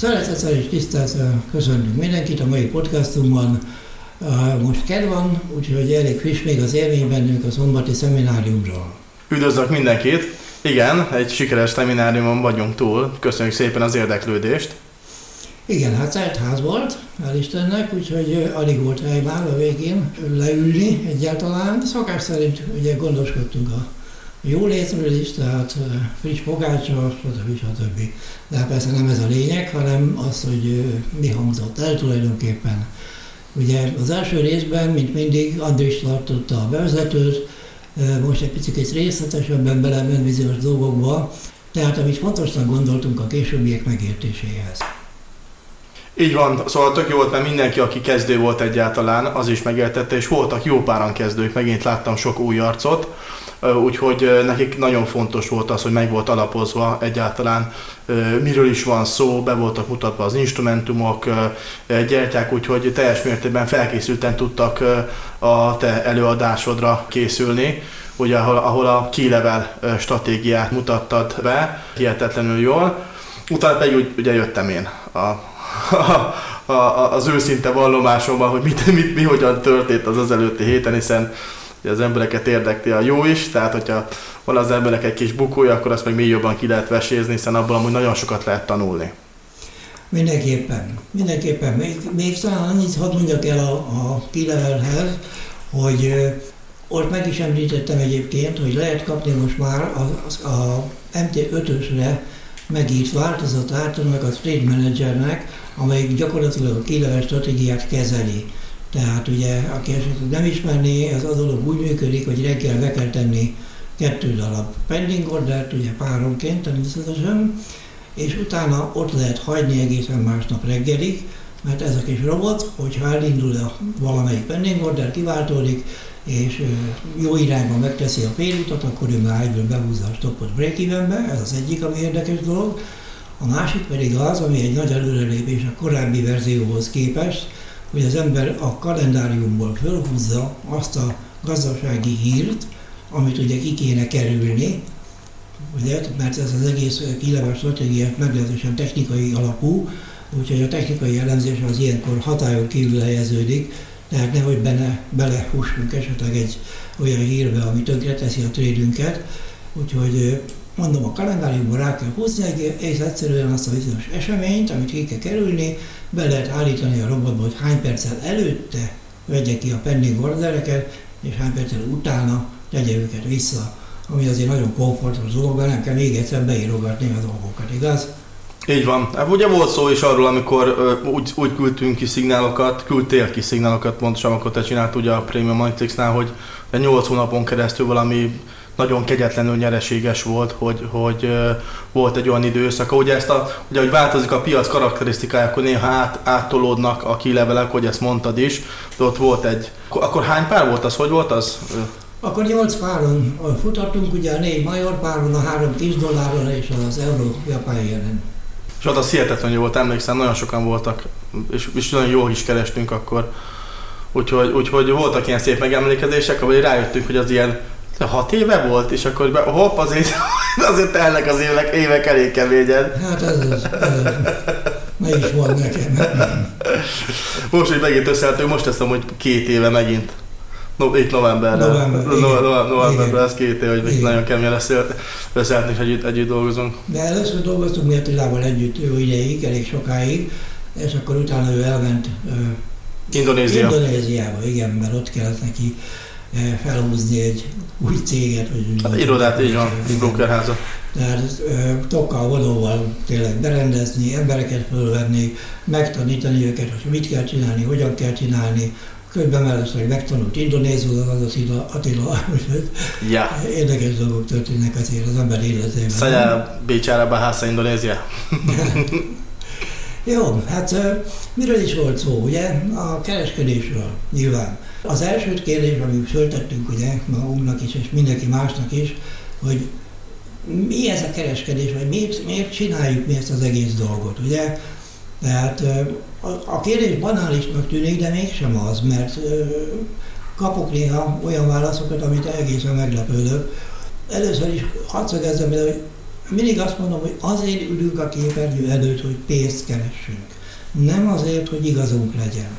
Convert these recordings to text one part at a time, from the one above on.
Szeretettel és tisztelettel köszönjük mindenkit a mai podcastunkban. Most kedv van, úgyhogy elég friss még az élmény bennünk a szombati szemináriumról. Üdvözlök mindenkit! Igen, egy sikeres szemináriumon vagyunk túl. Köszönjük szépen az érdeklődést! Igen, hát zárt ház volt, hál' Istennek, úgyhogy alig volt hely már a végén leülni egyáltalán. Szokás szerint ugye gondoskodtunk a jólétről is, tehát friss pogácsa, stb. De persze nem ez a lényeg, hanem az, hogy mi hangzott el tulajdonképpen. Ugye az első részben, mint mindig, András tartotta a bevezetőt, most egy picit részletesebben belemenni bizonyos dolgokba, tehát amit fontosnak gondoltunk a későbbiek megértéséhez. Így van, szóval tök jó volt, mert mindenki, aki kezdő volt egyáltalán, az is megértette, és voltak jó páran kezdők, megint láttam sok új arcot, úgyhogy nekik nagyon fontos volt az, hogy meg volt alapozva egyáltalán, miről is van szó, be voltak mutatva az instrumentumok, gyertyák, úgyhogy teljes mértékben felkészülten tudtak a te előadásodra készülni, ugye, ahol a key-level stratégiát mutattad be, hihetetlenül jól, utána pedig ugye jöttem én az őszinte vallomásomban, hogy mi hogyan történt az előtti héten, hiszen az embereket érdekli a jó is, tehát hogyha van az emberek egy kis bukója, akkor azt meg még jobban ki lehet vesézni, hiszen abból amúgy nagyon sokat lehet tanulni. Mindenképpen. Még talán annyit hadd mondjak el a Key-levelhez, hogy ott meg is említettem egyébként, hogy lehet kapni most már a MT5-ösre megírt változatát annak a Trade Managernek, amelyik gyakorlatilag a Key-level stratégiát kezeli. Tehát ugye, aki esetleg nem ismerné, ez a dolog úgy működik, hogy reggel be kell tenni 2 darab pending ordert, ugye páronként természetesen, és utána ott lehet hagyni egészen másnap reggelig, mert ez a kis robot, hogyha elindul valamelyik pending order, kiváltódik, és jó irányban megteszi a félutat, akkor ő már egyből behúzza a stopot break-evenbe, ez az egyik, ami érdekes dolog. A másik pedig az, ami egy nagy előrelépés a korábbi verzióhoz képest, hogy az ember a kalendáriumból fölhúzza azt a gazdasági hírt, amit ugye ki kéne kerülni, ugye, mert ez az egész Key-level stratégia meglehetősen technikai alapú, úgyhogy a technikai elemzés az ilyenkor hatályon kívül helyeződik, tehát nehogy belehussunk esetleg egy olyan hírbe, ami tönkreteszi a trédünket, úgyhogy mondom, a kalendáriumban rá kell húzni, és egyszerűen azt a bizonyos eseményt, amit ki kell kerülni, be lehet állítani a robotba, hogy hány perccel előtte vegye ki a pending ordereket, és hány perccel utána tegye őket vissza, ami azért nagyon komfortos dolog, mert nem kell még egyszer beírogatni a dolgokat, igaz? Így van. Ugye volt szó is arról, amikor úgy küldtél ki szignálokat, pontosan akkor te csinált ugye a Premium Analyticsnál, hogy 8 hónapon keresztül valami nagyon kegyetlenül nyereséges volt, hogy volt egy olyan időszaka. Ugye hogy változik a piac karakterisztikája, akkor néha áttolódnak a Key-levelek, hogy ezt mondtad is, de ott volt egy... Akkor hány pár volt az? Hogy volt az? Akkor 8 páron futottunk, ugye a 4 major páron, a 3 $10 és az euró-japán jelen. És az hihetetlen jó volt, emlékszem, nagyon sokan voltak, és nagyon jól is kerestünk akkor. Úgyhogy voltak ilyen szép megemlékezések, ahogy rájöttünk, hogy az ilyen 6 éve volt, és akkor hopp, azért telnek az évek elég keményen. Hát ez meg is volt nekem. Most, hogy megint összeálltunk, most teszem, hogy 2 éve megint. Itt novemberben, ez 2 év, hogy még nagyon kemény összeálltunk, hogy együtt dolgozunk. De először dolgoztunk mi Attilával együtt jó ideig, elég sokáig, és akkor utána ő elment Indonéziába, igen, mert ott kellett neki felhúzni egy új céget, vagy irodát, így van, egy brokerházat. Tehát tokkal, vonóval tényleg berendezni, embereket fölvenni, megtanítani őket, hogy mit kell csinálni, hogyan kell csinálni. Közben mellesleg megtanult indonézióval az Attila, ja. Érdekes dolgok történnek azért az ember életében. Szája Bécsára Bahásza, Indonézia. Jó, hát miről is volt szó, ugye? A kereskedésről nyilván. Az első kérdés, amit föltettünk ugye magunknak is, és mindenki másnak is, hogy mi ez a kereskedés, vagy miért csináljuk mi ezt az egész dolgot, ugye? Tehát a kérdés banálisnak tűnik, de mégsem az, mert kapok néha olyan válaszokat, amit egészen meglepődök. Először is hadd szögezzem, hogy mindig azt mondom, hogy azért ülünk a képernyő előtt, hogy pénzt keressünk. Nem azért, hogy igazunk legyen.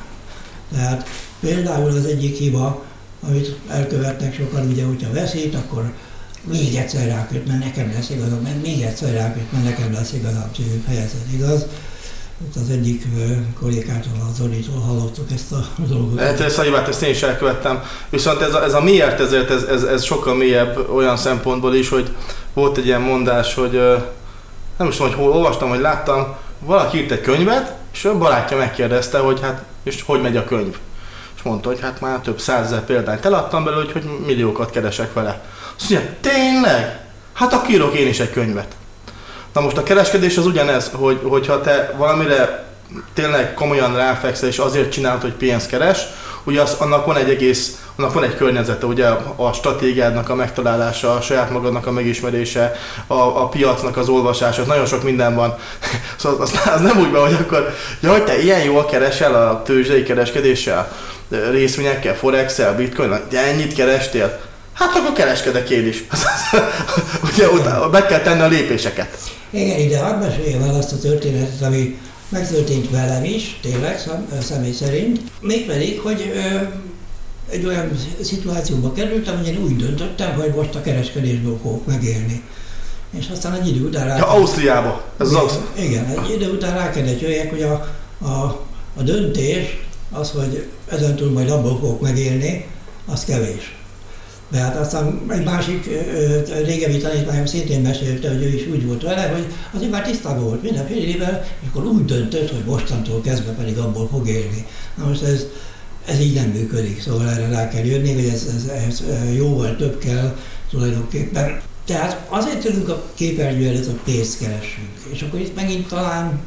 Tehát például az egyik hiba, amit elkövetnek sokan, ugye, hogyha veszít, akkor még egyszer ráköt, mert nekem lesz igazam, mert még egyszer ráköt, mert nekem lesz igazam című fejezet, igaz? Itt az egyik kollégától, a Zonitól hallottuk ezt a dolgot. Hát ezt a hibát, ezt én is elkövettem. Viszont ez a miért ezért, ez sokkal mélyebb olyan szempontból is, hogy volt egy ilyen mondás, hogy nem is tudom, hogy hol olvastam, vagy láttam, valaki írt egy könyvet, és ő barátja megkérdezte, hogy hát, és hogy megy a könyv. És mondta, hogy hát már több 100 000 példányt eladtam belőle, hogy milliókat keresek vele. Azt mondja, tényleg? Hát akkor írok én is egy könyvet. Na most a kereskedés az ugyanez, hogy ha te valamire tényleg komolyan ráfekszel és azért csinálod, hogy pénzt keres, ugye annak van egy környezete, ugye a stratégiádnak a megtalálása, a saját magadnak a megismerése, a piacnak az olvasása, nagyon sok minden van. Szóval az nem úgy van, hogy akkor, hogy te ilyen jól keresel a tőzsdei kereskedéssel, részvényekkel, forexel, bitcoinnal, ennyit kerestél? Hát akkor kereskedek én is. Ugye utána meg kell tenni a lépéseket. Igen, ide hadd meséljem el azt a történetet, ami megtörtént velem is, tényleg személy szerint. Mégpedig, hogy egy olyan szituációba kerültem, hogy én úgy döntöttem, hogy most a kereskedésből fogok megélni. És aztán egy idő után... Ja, Ausztriába! Ez az. Igen, egy idő után rá kellett jöjjek, hogy a döntés az, hogy ezentúl majd abból fogok megélni, az kevés. De hát aztán egy másik régebbi tanítványom szintén mesélte, hogy ő is úgy volt vele, hogy azért már tisztában volt mindenfélével, és akkor úgy döntött, hogy mostantól kezdve pedig abból fog élni. Na most ez így nem működik, szóval erre rá kell jönni, hogy ez jóval több kell tulajdonképpen. Tehát azért tudunk a képernyő előtt, hogy pénzt keressünk. És akkor itt megint talán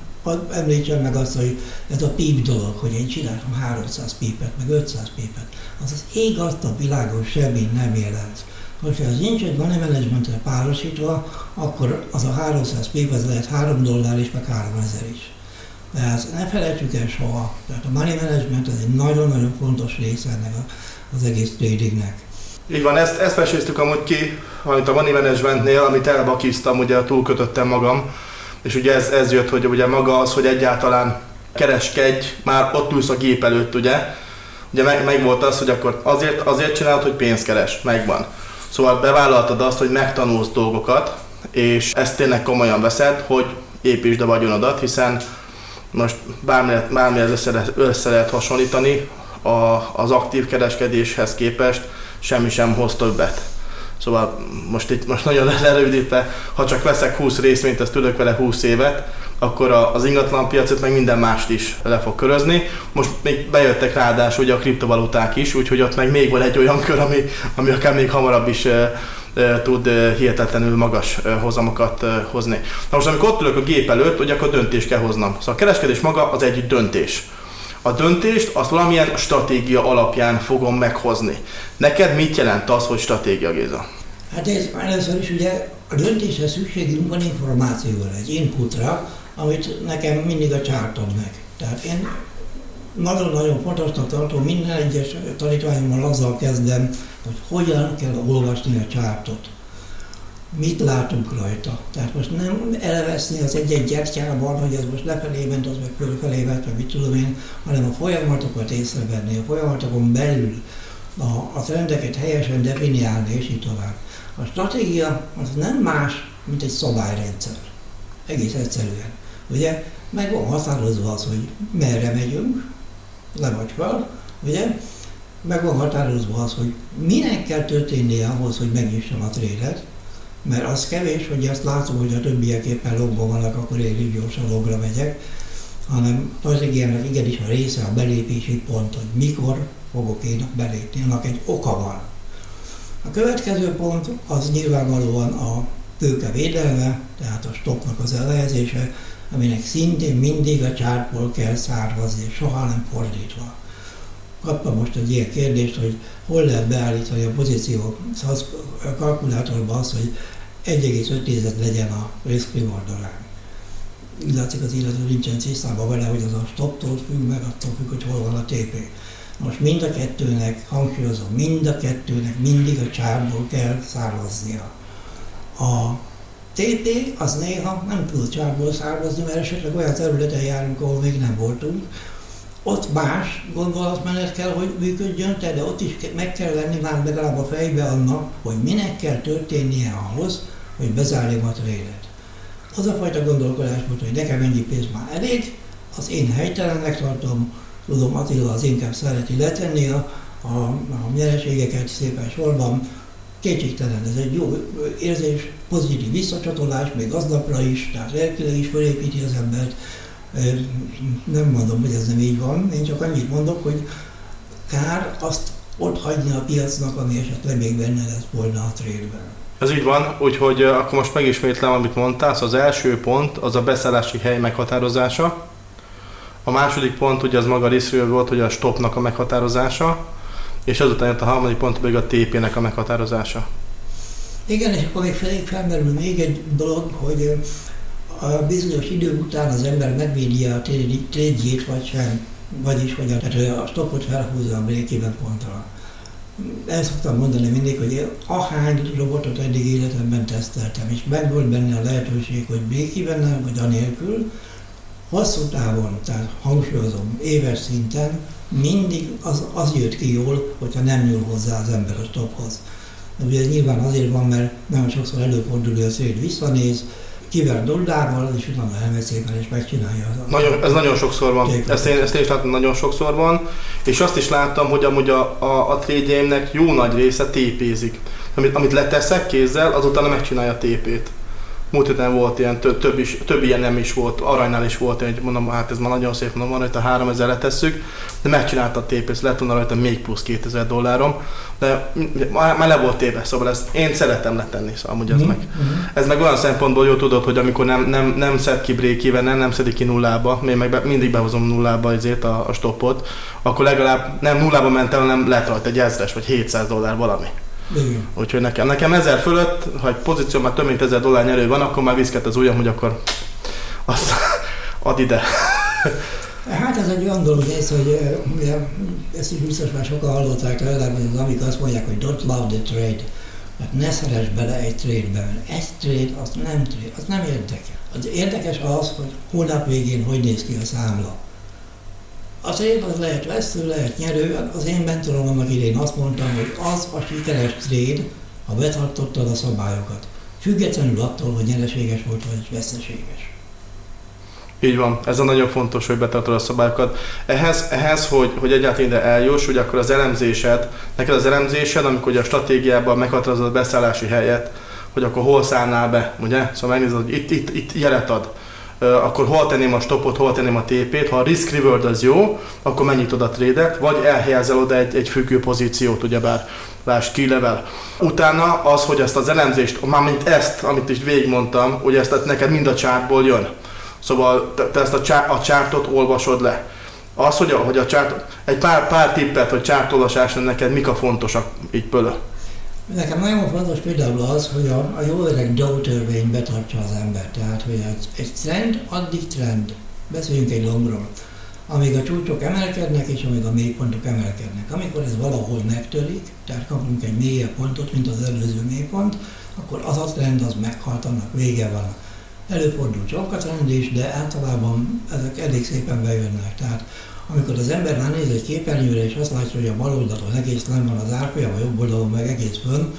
említsem meg azt, hogy ez a pip dolog, hogy én csináltam 300 pipet, meg 500 pipet, az az ég azt a világon semmi nem jelent. Hogyha az nincs egy money managementre párosítva, akkor az a 300 pip az lehet $3 is, meg 3000 is. Tehát ne felejtsük el soha. Tehát a money management az egy nagyon-nagyon fontos része ennek az egész tradingnek. Így van, ezt veséztük amúgy ki, amit a money managementnél, amit elbakiztam, ugye túlkötöttem magam. És ugye ez jött, hogy ugye maga az, hogy egyáltalán kereskedj, már ott ülsz a gép előtt, ugye? Ugye meg volt az, hogy akkor azért csinálod, hogy pénzt keres, megvan. Szóval bevállaltad azt, hogy megtanulsz dolgokat, és ezt tényleg komolyan veszed, hogy építsd a vagyonodat, hiszen most bármilyen össze lehet hasonlítani az aktív kereskedéshez képest, semmi sem hoz többet. Szóval most nagyon lerövidítve, ha csak veszek 20 részvényt, ezt ülök vele 20 évet, akkor az ingatlan piacot meg minden mást is le fog körözni. Most még bejöttek ráadásul ugye a kriptovaluták is, úgyhogy ott meg még van egy olyan kör, ami akár még hamarabb is tud hihetetlenül magas hozamokat hozni. Na most amikor ott ülök a gép előtt, hogy akkor döntést kell hoznom. Szóval a kereskedés maga az egy döntés. A döntést azt valamilyen stratégia alapján fogom meghozni. Neked mit jelent az, hogy stratégia, Géza? Hát ez először is ugye a döntéshez szükségünk van információra, egy inputra, amit nekem mindig a chart ad meg. Tehát én nagyon-nagyon fontosnak tartom, minden egyes tanítványommal azzal kezdem, hogy hogyan kell olvasni a chartot. Mit látunk rajta? Tehát most nem elveszni az egy-egy gyertyában, hogy ez most lefelé ment, az meg fölfelé ment, vagy mit tudom én, hanem a folyamatokat észrevenni, a folyamatokon belül a trendeket helyesen definiálni, és így tovább. A stratégia az nem más, mint egy szabályrendszer. Egész egyszerűen. Ugye? Meg van határozva az, hogy merre megyünk, le vagy fel, ugye? Meg van határozva az, hogy minek kell történnie ahhoz, hogy megnyissam a trédet, mert az kevés, hogy azt látom, hogy a többiek éppen logban vannak, akkor én így gyorsan logra megyek, hanem az igénynek igenis a része a belépési pont, hogy mikor fogok én belépni, annak egy oka van. A következő pont az nyilvánvalóan a tőke védelme, tehát a stopnak az elhelyezése, aminek szintén mindig a chartból kell származni, soha nem fordítva. Kaptam most egy ilyen kérdést, hogy hol lehet beállítani a pozíciók kalkulátorban azt, hogy 1,5 legyen a részprim oldalán. Úgy látszik az illető nincsen tisztában vele, hogy az a stoptól függ, meg attól függ, hogy hol van a TP. Most mind a kettőnek, hangsúlyozom, mind a kettőnek mindig a csárból kell származnia. A TT az néha nem tud csárból származni, mert esetleg olyan területen járunk, ahol még nem voltunk. Ott más gondolatmenet kell, hogy működjön, de ott is meg kell lenni már legalább a fejbe annak, hogy minek kell történnie ahhoz, hogy bezárjam a trédet. Az a fajta gondolkodás volt, hogy nekem ennyi pénz már elég, az én helytelennek tartom, tudom, Attila az inkább szereti letenni a nyereségeket szépen sorban. Kétségtelen, ez egy jó érzés, pozitív visszacsatolás, még aznapra is, tehát lelkileg is felépíti az embert. Nem mondom, hogy ez nem így van, én csak annyit mondok, hogy kár azt ott hagyni a piacnak, ami esetleg még benne lett volna a trade-ben. Ez így van, úgyhogy akkor most megismétlem, amit mondtál, szóval az első pont az a beszállási hely meghatározása, a második pont ugye az maga részről volt, hogy a stopnak a meghatározása, és azután jött a harmadik pont pedig a TP-nek a meghatározása. Igen, és akkor még felmerül még egy dolog, hogy a bizonyos idő után az ember megvédi a trédjét, vagy sem, vagyis hogy a stopot felhúzza a break-even pontra. El szoktam mondani mindig, hogy ahány robotot eddig életemben teszteltem, és meg volt benne a lehetőség, hogy break-evennel, vagy anélkül, hosszú távon, tehát hangsúlyozom, éves szinten, mindig az jött ki jól, hogyha nem nyúl hozzá az ember a stophoz. Ez nyilván azért van, mert nagyon sokszor előfordul, hogy a trade visszanéz, kiver dollárral, és utána elmegy szépen, és megcsinálja. Ez nagyon sokszor van. Ezt én is láttam, nagyon sokszor van. És azt is láttam, hogy amúgy a trade-jeimnek jó nagy része TP-zik. Amit leteszek kézzel, azután megcsinálja a TP-t. Múlt héten volt ilyen, több ilyen nem is volt, aranynál is volt, hogy mondom, hát ez már nagyon szép, mondom, van rajta 3000 letesszük, de megcsinálta a TP-t, lett volna rajta még plusz $2000, de már le volt téve, szóval ezt én szeretem letenni, szóval amúgy ez meg. Ez meg olyan szempontból jó tudod, hogy amikor nem szed ki break-even, nem szedik ki nullába, én meg mindig behozom nullába ezért a stopot, akkor legalább nem nullába ment el, hanem lett rajta egy $1000 vagy $700 valami. Igen. Úgyhogy nekem 1000 fölött, ha egy pozíció már több mint $1000 nyerő van, akkor már viszket az ujjam, hogy akkor azt ad ide. Hát ez egy olyan dolog, hogy ugye, ezt is biztos már sokan hallották tőlem, amikor azt mondják, hogy don't love the trade. Hát ne szeress bele egy trade-ben. Egy trade, az nem érdekel. Az érdekes az, hogy hónap végén hogy néz ki a számla. A trade az lehet vesztő, lehet nyerő, az én mentorom annak idején azt mondtam, hogy az a sikeres trade, ha betartottad a szabályokat. Függetlenül attól, hogy nyereséges volt, vagy veszteséges. Így van, ez a nagyon fontos, hogy betartod a szabályokat. Ehhez hogy egyáltalán ide eljuss, hogy akkor az elemzésed, neked az elemzésed, amikor a stratégiában meghatározod a beszállási helyet, hogy akkor hol szállnál be, ugye? Szóval megnézed, hogy itt jelet ad. Akkor hol tenném a stopot, hol tenném a TP-t, ha a risk reward az jó, akkor megnyitod a trade-et, vagy elhelyezel oda egy függő pozíciót, ugyebár lásd key level. Utána az, hogy ezt az elemzést, mármint ezt, amit is végigmondtam, hogy ezt neked mind a chartból jön. Szóval te ezt a chartot olvasod le. Az, hogy a chart, egy pár tippet, hogy chartolvasásra neked mik a fontosak így pölő. Nekem nagyon fontos például az, hogy a jó öreg Joe-törvény betartsa az embert. Tehát, hogy egy trend, addig trend. Beszéljünk egy longról. Amíg a csúcsok emelkednek, és amíg a mélypontok emelkednek. Amikor ez valahol megtörik, tehát kapunk egy mélyebb pontot, mint az előző mélypont, akkor az a trend, az meghalt, annak vége van. Előfordul sok a trend is, de általában ezek elég szépen bejönnek. Tehát, amikor az ember ránéz egy képernyőre és azt látja, hogy a bal oldalon egész nem van az árfolyam, a jobb oldalon meg egész fönn,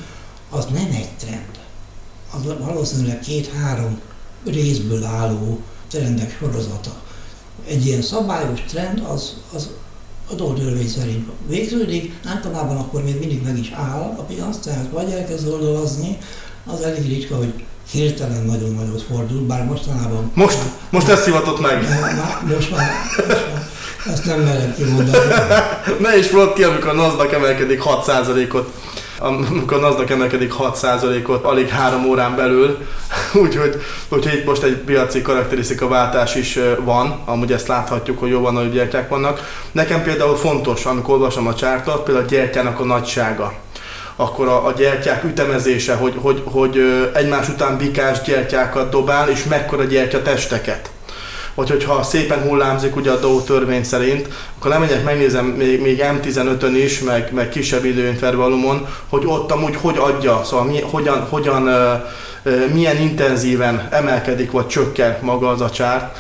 az nem egy trend. Az valószínűleg 2-3 részből álló trendek sorozata. Egy ilyen szabályos trend az a Joe-törvény szerint végződik, általában akkor még mindig meg is áll a piac, tehát vagy elkezd oldalazni, az elég ritka, hogy hirtelen nagyon nagyot fordul, bár mostanában... Most ezt hivatott meg! Most már. Ezt nem merem kimondani. Ne is volt ki, amikor a NASDAQ emelkedik 6%-ot. Amikor a NASDAQ emelkedik 6%-ot alig 3 órán belül. Úgyhogy itt most egy piaci karakterisztikaváltás is van. Amúgy ezt láthatjuk, hogy jóval nagyobb gyertyák vannak. Nekem például fontos, amikor olvasom a chartot, például a gyertyának a nagysága. Akkor a gyertyák ütemezése, hogy egymás után bikás gyertyákat dobál, és mekkora gyertya testeket. Vagy hogyha szépen hullámzik ugye a Joe-törvény szerint, akkor lemegyek, megnézem még M15-ön is, meg kisebb időintervallumon, hogy ott amúgy hogy adja, szóval hogyan milyen intenzíven emelkedik vagy csökken maga az a csárt,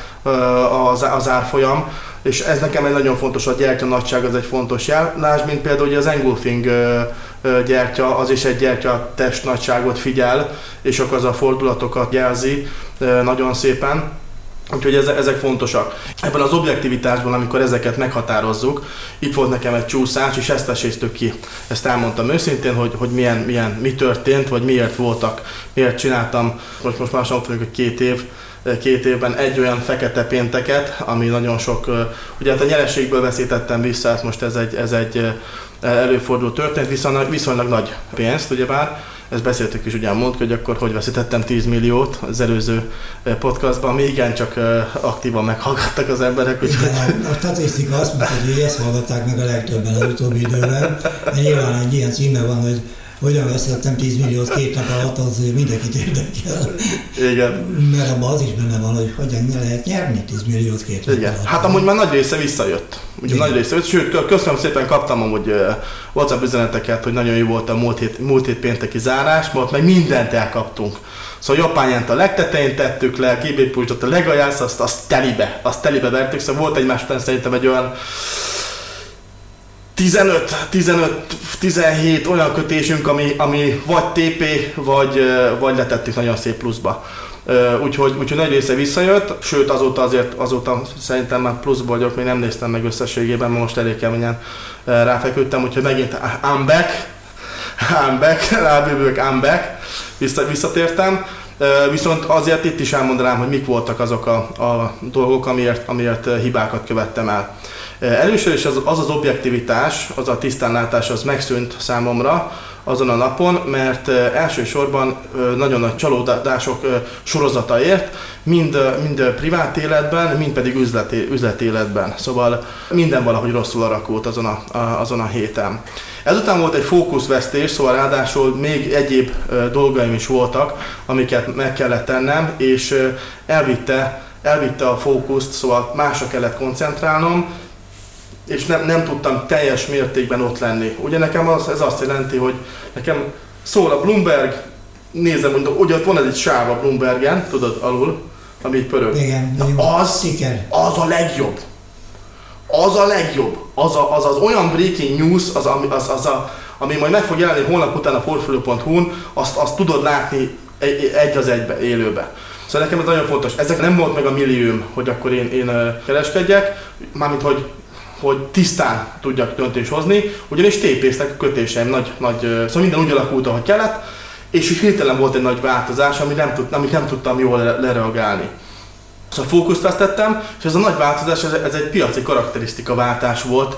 az árfolyam, és ez nekem egy nagyon fontos, a gyertya nagyság az egy fontos jel. Lásd, mint például ugye az engulfing gyertya, az is egy gyertya test nagyságot figyel, és akkor az a fordulatokat jelzi nagyon szépen. Úgyhogy ezek fontosak. Ebben az objektivitásban, amikor ezeket meghatározzuk, itt volt nekem egy csúszás, és ezt eséztük ki. Ezt elmondtam őszintén, hogy mi történt, vagy miért csináltam. Most már azt mondjuk, hogy két évben egy olyan fekete pénteket, ami nagyon sok, ugye hát a nyereségből veszítettem vissza, hát most ez egy előforduló történet, viszonylag nagy pénzt, ugyebár. Ezt beszéltük is, ugyan mondtuk, hogy akkor hogy veszítettem 10 milliót az előző podcastban, még igencsak aktívan meghallgattak az emberek. Úgyhogy... Igen, a statisztika azt mutatja, hogy ezt hallgatták meg a legtöbben az utóbbi időben. Nyilván egy ilyen címe van, hogy hogyan veszítettem 10 milliót két nap alatt, az mindenkit érdekel. Igen. Mert abban az is benne van, hogy hogyan lehet nyerni 10 milliót két nap alatt. Hát amúgy már nagy része visszajött. Ugye nagy része, sőt, köszönöm szépen, kaptam amúgy WhatsApp üzeneteket, hogy nagyon jó volt a múlt hét pénteki zárás, mert meg mindent elkaptunk. Szóval japányent a legtetején tettük le, GB Pusdot a legajász, azt telibe vertük, szóval volt egymás után szerintem egy olyan 15-17 olyan kötésünk, ami vagy TP, vagy letettük nagyon szép pluszba. Úgyhogy nagy része visszajött, sőt azóta szerintem már pluszból vagyok, még nem néztem meg összességében, most elég keményen ráfeküdtem, úgyhogy megint I'm back, visszatértem. Viszont azért itt is elmondanám, hogy mik voltak azok a dolgok, amiért hibákat követtem el. Először is az objektivitás, az a tisztánlátás, az megszűnt számomra azon a napon, mert elsősorban nagyon nagy csalódások sorozata ért, mind privát életben, mind pedig üzleti életben. Szóval minden valahogy rosszul alakult azon a héten. Ezután volt egy fókuszvesztés, szóval ráadásul még egyéb dolgaim is voltak, amiket meg kellett tennem, és elvitte a fókuszt, szóval másra kellett koncentrálnom, és nem tudtam teljes mértékben ott lenni. Ugye nekem ez azt jelenti, hogy nekem szól a Bloomberg, nézem, mondom, ugye ott van ez egy sáv a Bloombergen, tudod, alul, ami így pörög. Igen, az a legjobb. Az olyan breaking news, ami majd meg fog jelenni holnap után a portfolio.hu-n, azt tudod látni egy az egybe, élőbe. Szóval nekem ez nagyon fontos. Ezek nem volt meg a millióm, hogy akkor én kereskedjek, mármint hogy tisztán tudjak döntést hozni, ugyanis tépésznek a kötéseim, szóval minden úgy alakult, ahogy kellett, és hirtelen volt egy nagy változás, amit nem tudtam jól lereagálni. Szóval fókuszt vesztettem, és ez a nagy változás, ez egy piaci karakterisztika váltás volt,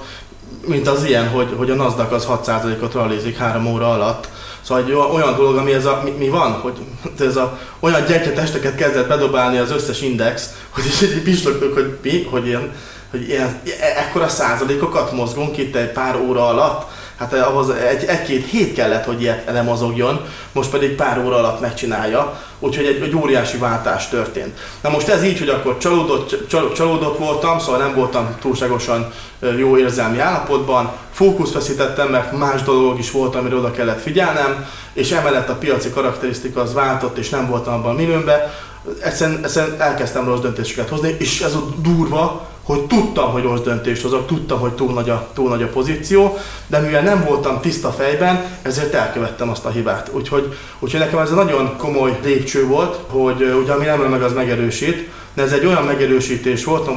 mint az ilyen, hogy a NASDAQ az 6%-ot rallizik 3 óra alatt. Szóval egy olyan dolog, ami mi van, hogy ez olyan gyertyatesteket kezdett bedobálni az összes index, hogy is így pislogtuk, hogy mi, hogy ilyen, ekkora százalékokat mozgunk itt egy pár óra alatt, hát ahhoz egy-két hét kellett, hogy ilyet ne mozogjon, most pedig pár óra alatt megcsinálja, úgyhogy egy óriási váltás történt. Na most ez így, hogy akkor csalódott voltam, szóval nem voltam túlságosan jó érzelmi állapotban, fókuszt veszítettem, mert más dolgok is volt, amire oda kellett figyelnem, és emellett a piaci karakterisztika az váltott, és nem voltam abban a minőmben, egyszerűen elkezdtem rossz döntéseket hozni, és ez a durva, hogy tudtam, hogy rossz döntést hozok, tudtam, hogy túl nagy a pozíció, de mivel nem voltam tiszta fejben, ezért elkövettem azt a hibát. Úgyhogy nekem ez egy nagyon komoly lépcső volt, hogy ugye ami nem meg, az megerősít, de ez egy olyan megerősítés volt,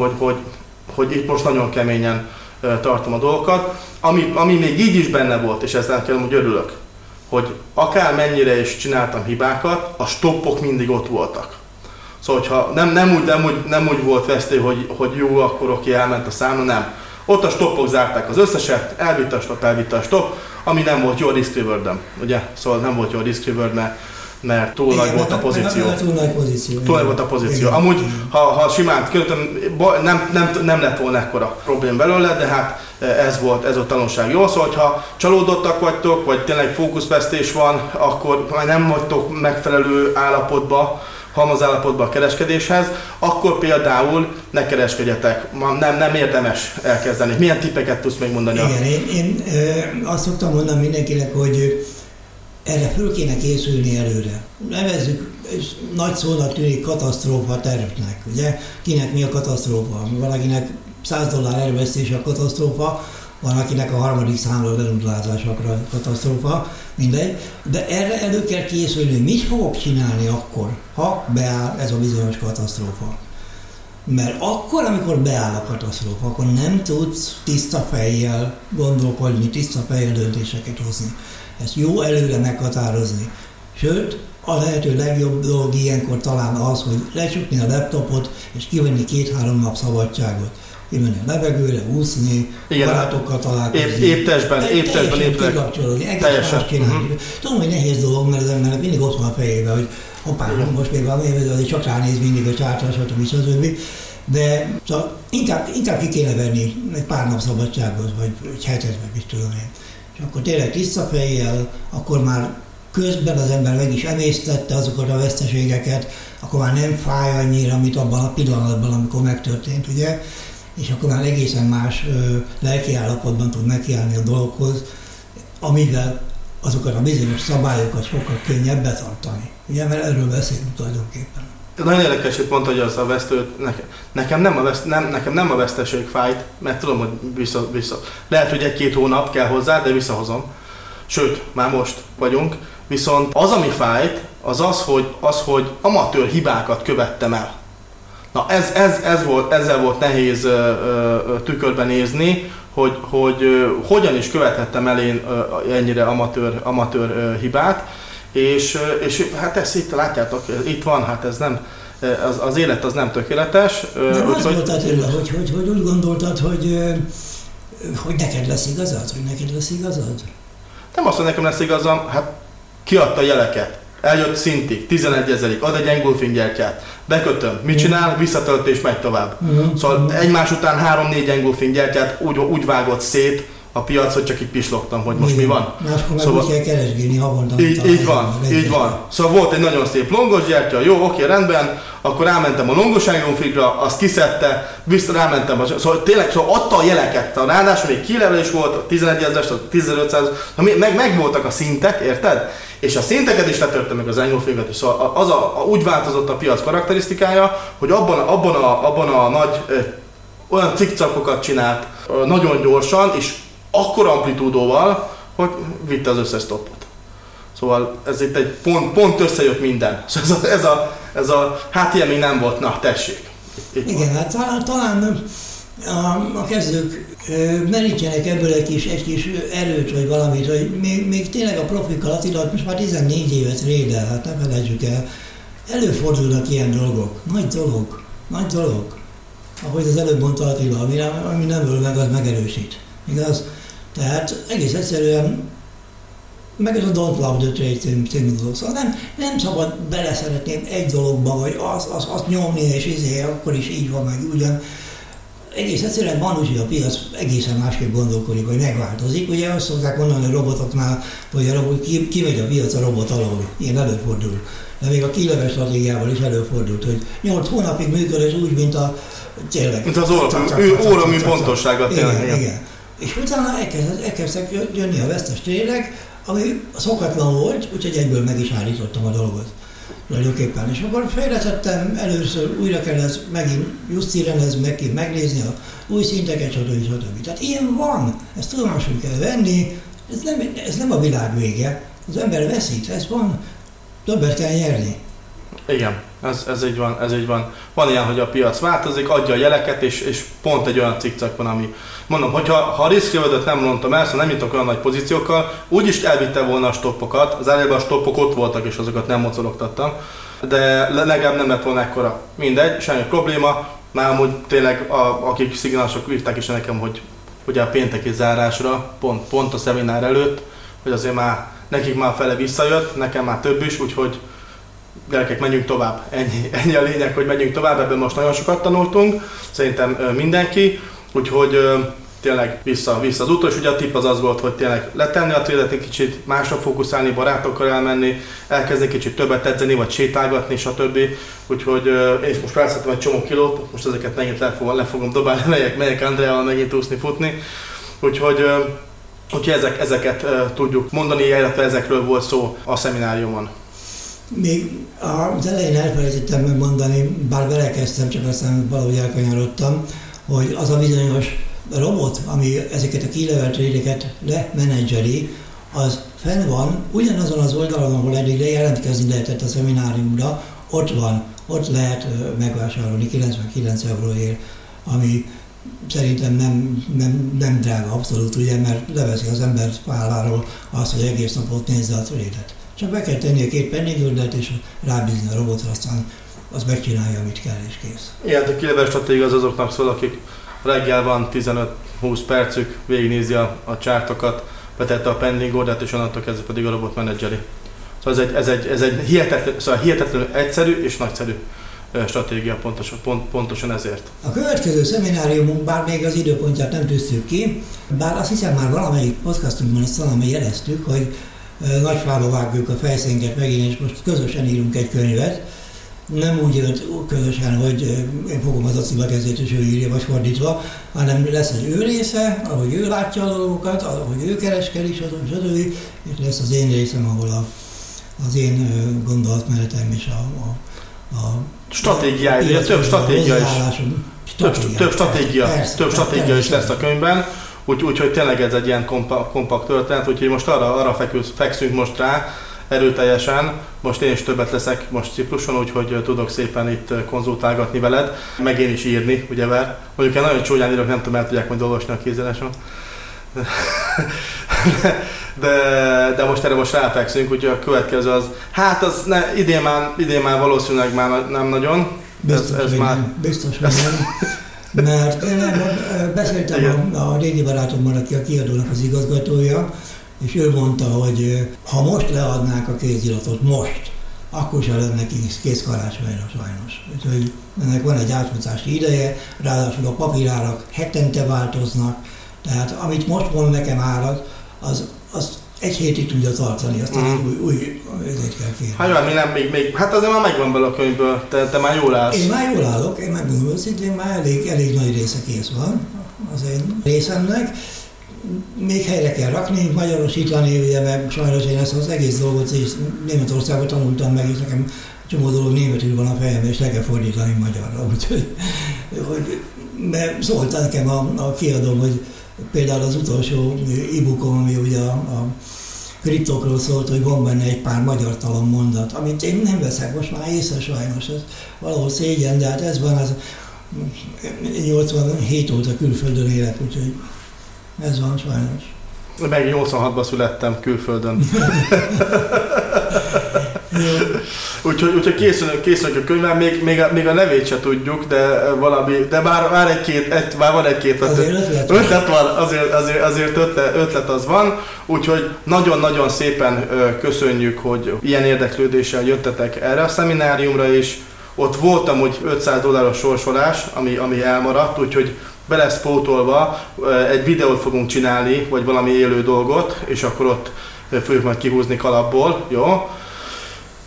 hogy itt most nagyon keményen tartom a dolgokat, ami még így is benne volt, és ezt nekem úgy örülök, hogy akármennyire is csináltam hibákat, a stoppok mindig ott voltak. Szóval, hogyha nem úgy volt veszély, hogy jó, akkor oké, elment a számla, nem. Ott a stoppok zárták az összeset, elvitte a stop, ami nem volt jó a risk reward-em, ugye? Szóval nem volt jó a risk reward, mert túl nagy volt a pozíció. Túl nagy volt a pozíció. Amúgy, ha simán költöm, nem lett volna ekkora problém belőle, de hát ez volt a tanulság. Jó, szóval, ha csalódottak vagytok, vagy tényleg fókuszvesztés van, akkor nem vagytok megfelelő állapotba, halmazállapotban a kereskedéshez, akkor például ne kereskedjetek, nem érdemes elkezdeni. Milyen tippeket tudsz még mondani? Igen, én azt szoktam mondani mindenkinek, hogy erre föl kéne készülni előre. Nevezzük, és nagy szónak tűnik katasztrófa tervnek, ugye? Kinek mi a katasztrófa? Valakinek $100 elvesztés a katasztrófa, valakinek a harmadik számra lerudlázásokra a katasztrófa, mindegy. De erre elő kell készülni, hogy mit fogok csinálni akkor, ha beáll ez a bizonyos katasztrófa. Mert akkor, amikor beáll a katasztrófa, akkor nem tudsz tiszta fejjel gondolkodni, tiszta fejjel döntéseket hozni. Ezt jó előre meghatározni. Sőt, a lehető legjobb dolog ilyenkor talán az, hogy lecsukni a laptopot, és kivenni 2-3 nap szabadságot. Kimenni a levegőre, úszni, igen, barátokkal találkozni. Épp testben. Kikapcsolódni, egész más csinálni. Uh-huh. Tudom, hogy nehéz dolog, mert az embernek mindig ott van a fejében, hogy hoppá, uh-huh, most még valami, azért csak ránéz mindig a csártra, stb. Stb. De szóval inkább ki kéne venni egy pár nap szabadságot, vagy egy hetet, vagy mit tudom én. És akkor tényleg tiszta fejjel, akkor már közben az ember meg is emésztette azokat a veszteségeket, akkor már nem fáj annyira, mint abban a pillanatban, amikor megtörtént, ugye? És akkor már egészen más lelkiállapotban tud nekiállni a dolgokhoz, amivel azokat a bizonyos szabályokat sokkal könnyebb betartani. Ugye, mert erről beszélünk tulajdonképpen. Nagyon érdekes, hogy pont, hogy az a vesztő, nekem nem a veszteség fájt, mert tudom, hogy vissza. Lehet, hogy 1-2 hónap kell hozzá, de visszahozom. Sőt, már most vagyunk. Viszont az, ami fájt, az, hogy amatőr hibákat követtem el. Na ezzel volt nehéz tükörbe nézni, hogy hogyan is követhettem el én ennyire amatőr hibát, és hát ezt itt látjátok, itt van, hát ez nem, az élet az nem tökéletes. De úgy volt Attila, hogy úgy gondoltad, hogy neked lesz igazad, Nem azt, hogy nekem lesz igazam, hát kiadta jeleket. Eljött szintig, 11 000-ig, ad egy engulfinggyertyát, bekötöm, mit csinál, visszatölt és megy tovább. Szóval egymás után 3-4 engulfinggyertyát úgy vágott szét a piac, hogy csak így pislogtam, hogy most mi van. Máskor szóval meg úgy kell keresgélni, ha mondtam. Így van. Szóval volt egy nagyon szép longos gyertya, jó, oké, rendben, akkor rámentem a longos engulfingra, azt kiszedte, vissza rámentem, szóval tényleg szóval adta a jeleket, ráadásul még kilevelés volt, a 11 000-es, a 1500-as, meg voltak a szintek, érted? És a szinteket is letörte meg az engulfinget is, szóval az úgy változott a piac karakterisztikája, hogy abban a nagy olyan cikcakokat csinált nagyon gyorsan és akkora amplitúdóval, hogy vitte az összes topot. Szóval ez itt egy pont összejött minden. Szóval ez a hát ilyen még nem volt, na tessék. Igen, hát talán a kezdők merítsenek ebből egy kis erőt, vagy valamit, hogy még tényleg a profikkal Attila, most már 14 évet rédel, hát ne felejtsük el. Előfordulnak ilyen dolgok. Nagy dolog. Ahogy az előbb mondta Attila, ami nem öl meg, az megerősít. Igaz? Tehát egész egyszerűen, meg ez a Don't Love the Trade című dolog. Szóval nem szabad beleszeretném egy dologba, vagy azt nyomni, és akkor is így van, meg ugyan. Egész egyszerűen van úgy, hogy a piac egészen másképp gondolkodik, hogy megváltozik. Ugye azt szokták mondani a robotoknál, hogy kimegy a piac a robot alól. Ilyen előfordul. De még a kileves stratégiával is előfordult, hogy 8 hónapig működött úgy, mint a tényleg. Mint az óramű pontossága tényleg. Igen. És utána elkezdtek jönni a vesztes tényleg, ami szokatlan volt, úgyhogy egyből meg is állítottam a dolgot. Tulajdonképpen. És akkor fejlesztettem, először újra kellett megint jusztírenezni, megint megnézni a új szinteket, stb. Tehát ilyen van, ezt tudomásul kell venni, ez nem a világ vége, az ember veszít, ez van, többet kell nyerni. Igen, ez így van. Van ilyen, hogy a piac változik, adja a jeleket, és pont egy olyan cikk van, ami... Mondom, hogy ha a risk-jövődöt nem mondtam el, szóval nem jutok olyan nagy pozíciókkal, úgyis elvitte volna a stoppokat, az előbb a stoppok ott voltak, és azokat nem mocorogtattam, de legalább nem lett volna ekkora. Mindegy, semmi probléma, már amúgy tényleg akik szignálások írták is nekem, hogy ugye a pénteki zárásra, pont a szeminár előtt, hogy azért már nekik már fele visszajött, nekem már több is, úgyhogy gyerekek, menjünk tovább. Ennyi a lényeg, hogy menjünk tovább, ebben most nagyon sokat tanultunk, szerintem mindenki. Úgyhogy tényleg vissza az úton, és ugye a tipp az volt, hogy tényleg letenni a trédet egy kicsit, másra fókuszálni, barátokkal elmenni, elkezdeni kicsit többet edzeni, vagy sétálgatni, stb. Úgyhogy én is most felszedtem egy csomó kilót, most ezeket megint le fogom dobálni, megyek Andrával megint úszni, futni. Úgyhogy Úgyhogy ezeket tudjuk mondani, illetve ezekről volt szó a szemináriumon. Még az elején elfelejtettem megmondani, bár belekezdtem, csak aztán valahogy elkanyarodtam, hogy az a bizonyos robot, ami ezeket a key-level trade-eket lemenedzseli, az fenn van, ugyanazon az oldalon, ahol eddig lejelentkezni lehetett a szemináriumra, ott van, ott lehet megvásárolni 99 euróért, ami szerintem nem drága abszolút, ugye, mert leveszi az ember válláról azt, hogy egész napot nézze a trade-et. Csak be kell tenni a két pennygyűrdet, és rábízni a robotra, aztán az megcsinálja, amit kell, és kész. Igen, a kilevel stratégia az azoknak szól, akik reggel van 15-20 percük, végignézi a csártokat, betette a pending-ordert, és onnantól kezdve pedig a robot menedzseli. Szóval ez egy hihetetlenül egyszerű és nagyszerű stratégia pontosan ezért. A következő szemináriumunk, bár még az időpontját nem tűztük ki, bár azt hiszem már valamelyik podcastunkban ezt valamelyik jeleztük, hogy nagy fába vágjuk a fejszénket megint, és most közösen írunk egy könyvet. Nem úgy jött közösen, hogy én fogom az Attila kezét, és ő írja, vagy fordítva, hanem lesz egy ő része, ahogy ő látja a dolgokat, ahogy ő kereskedik, stb. És lesz az én részem, ahol az én gondolatmenetem és a stratégiája, több stratégia is lesz a könyvben, úgyhogy tényleg ez egy ilyen kompakt történet, úgyhogy most arra fekszünk most rá, erőteljesen. Most én is többet leszek most Cipruson, úgyhogy tudok szépen itt konzultálgatni veled, meg én is írni, ugye, mert mondjuk én nagyon csúnyán írok, nem tudom, el tudják majd olvasni a kézíráson. De most erre most ráfekszünk, úgyhogy a következő az, hát az idén már valószínűleg már nem nagyon. Biztos, hogy nem. Mert beszéltem a régi barátommal, aki a kiadónak az igazgatója, és ő mondta, hogy ha most leadnák a kéziratot, most, akkor sem lenne kész karácsonyra sajnos. Úgyhogy ennek van egy átfutási ideje, ráadásul a papírárak hetente változnak, tehát amit most mond nekem árat, az egy hétig tudja tartani, aztán új ezért kell félni. Hát jó, még, hát azért már megvan bele a könyvből, te már jól állsz. Én már jól állok, én megmondom őszintén, már elég nagy része kész van az én részemnek. Még helyre kell rakni, magyarosítani, ugye, mert sajnos én ezt az egész dolgot és Németországban tanultam meg, és nekem csomó dolog németül van a fejemben, és le kell fordítani magyarra. Úgyhogy szólt nekem a kiadóm, hogy például az utolsó e-bookom, ami ugye a kriptokról szólt, hogy van benne egy pár magyartalan mondat, amit én nem veszek most már észre sajnos, ez valahol szégyen, de hát ez van, az 87 óta külföldön élek, úgyhogy ez van sajnos. Meg 86-ban születtem külföldön. Úgyhogy készülünk a könyvben, még a nevét se tudjuk, de valami, de már van egy-két ötlet van, azért ötlet az van, úgyhogy nagyon-nagyon szépen köszönjük, hogy ilyen érdeklődéssel jöttetek erre a szemináriumra is. Ott volt amúgy $500 sorsolás, ami elmaradt, úgyhogy be lesz pótolva, egy videót fogunk csinálni, vagy valami élő dolgot, és akkor ott fogjuk majd kihúzni kalapból, jó?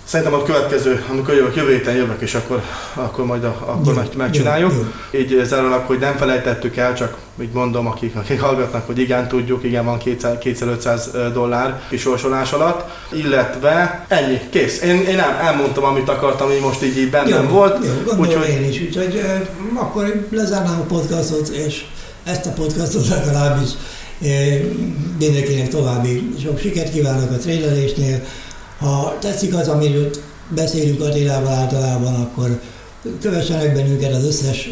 Szerintem a következő, amikor jövő héten jövök, és akkor majd megcsináljuk. Így zárólag, hogy nem felejtettük el, csak így mondom, akik hallgatnak, hogy igen, tudjuk, igen, van $200-$500 kisorsolás alatt. Illetve ennyi, kész. Én elmondtam, amit akartam, hogy most így bennem volt. Jó, gondolom én is, úgyhogy akkor lezárnám a podcastot, és ezt a podcastot legalábbis mindenkinek további sok sikert kívánok a trédelésnél. Ha tetszik az, amiről beszélünk Attilával általában, akkor kövessenek bennünket, az összes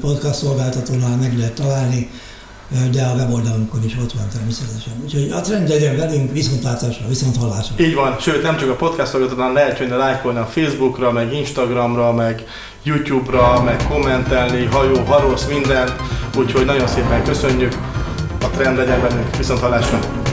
podcast szolgáltatónál meg lehet találni, de a weboldalunkon is ott van természetesen. Úgyhogy a trend legyen velünk, viszontlátásra, viszonthallásra. Így van, sőt nem csak a podcast szolgáltatónál, lehet jönni lájkolni a Facebookra, meg Instagramra, meg YouTube-ra, meg kommentelni, harósz mindent, úgyhogy nagyon szépen köszönjük, a trend legyen velünk, viszonthallásra.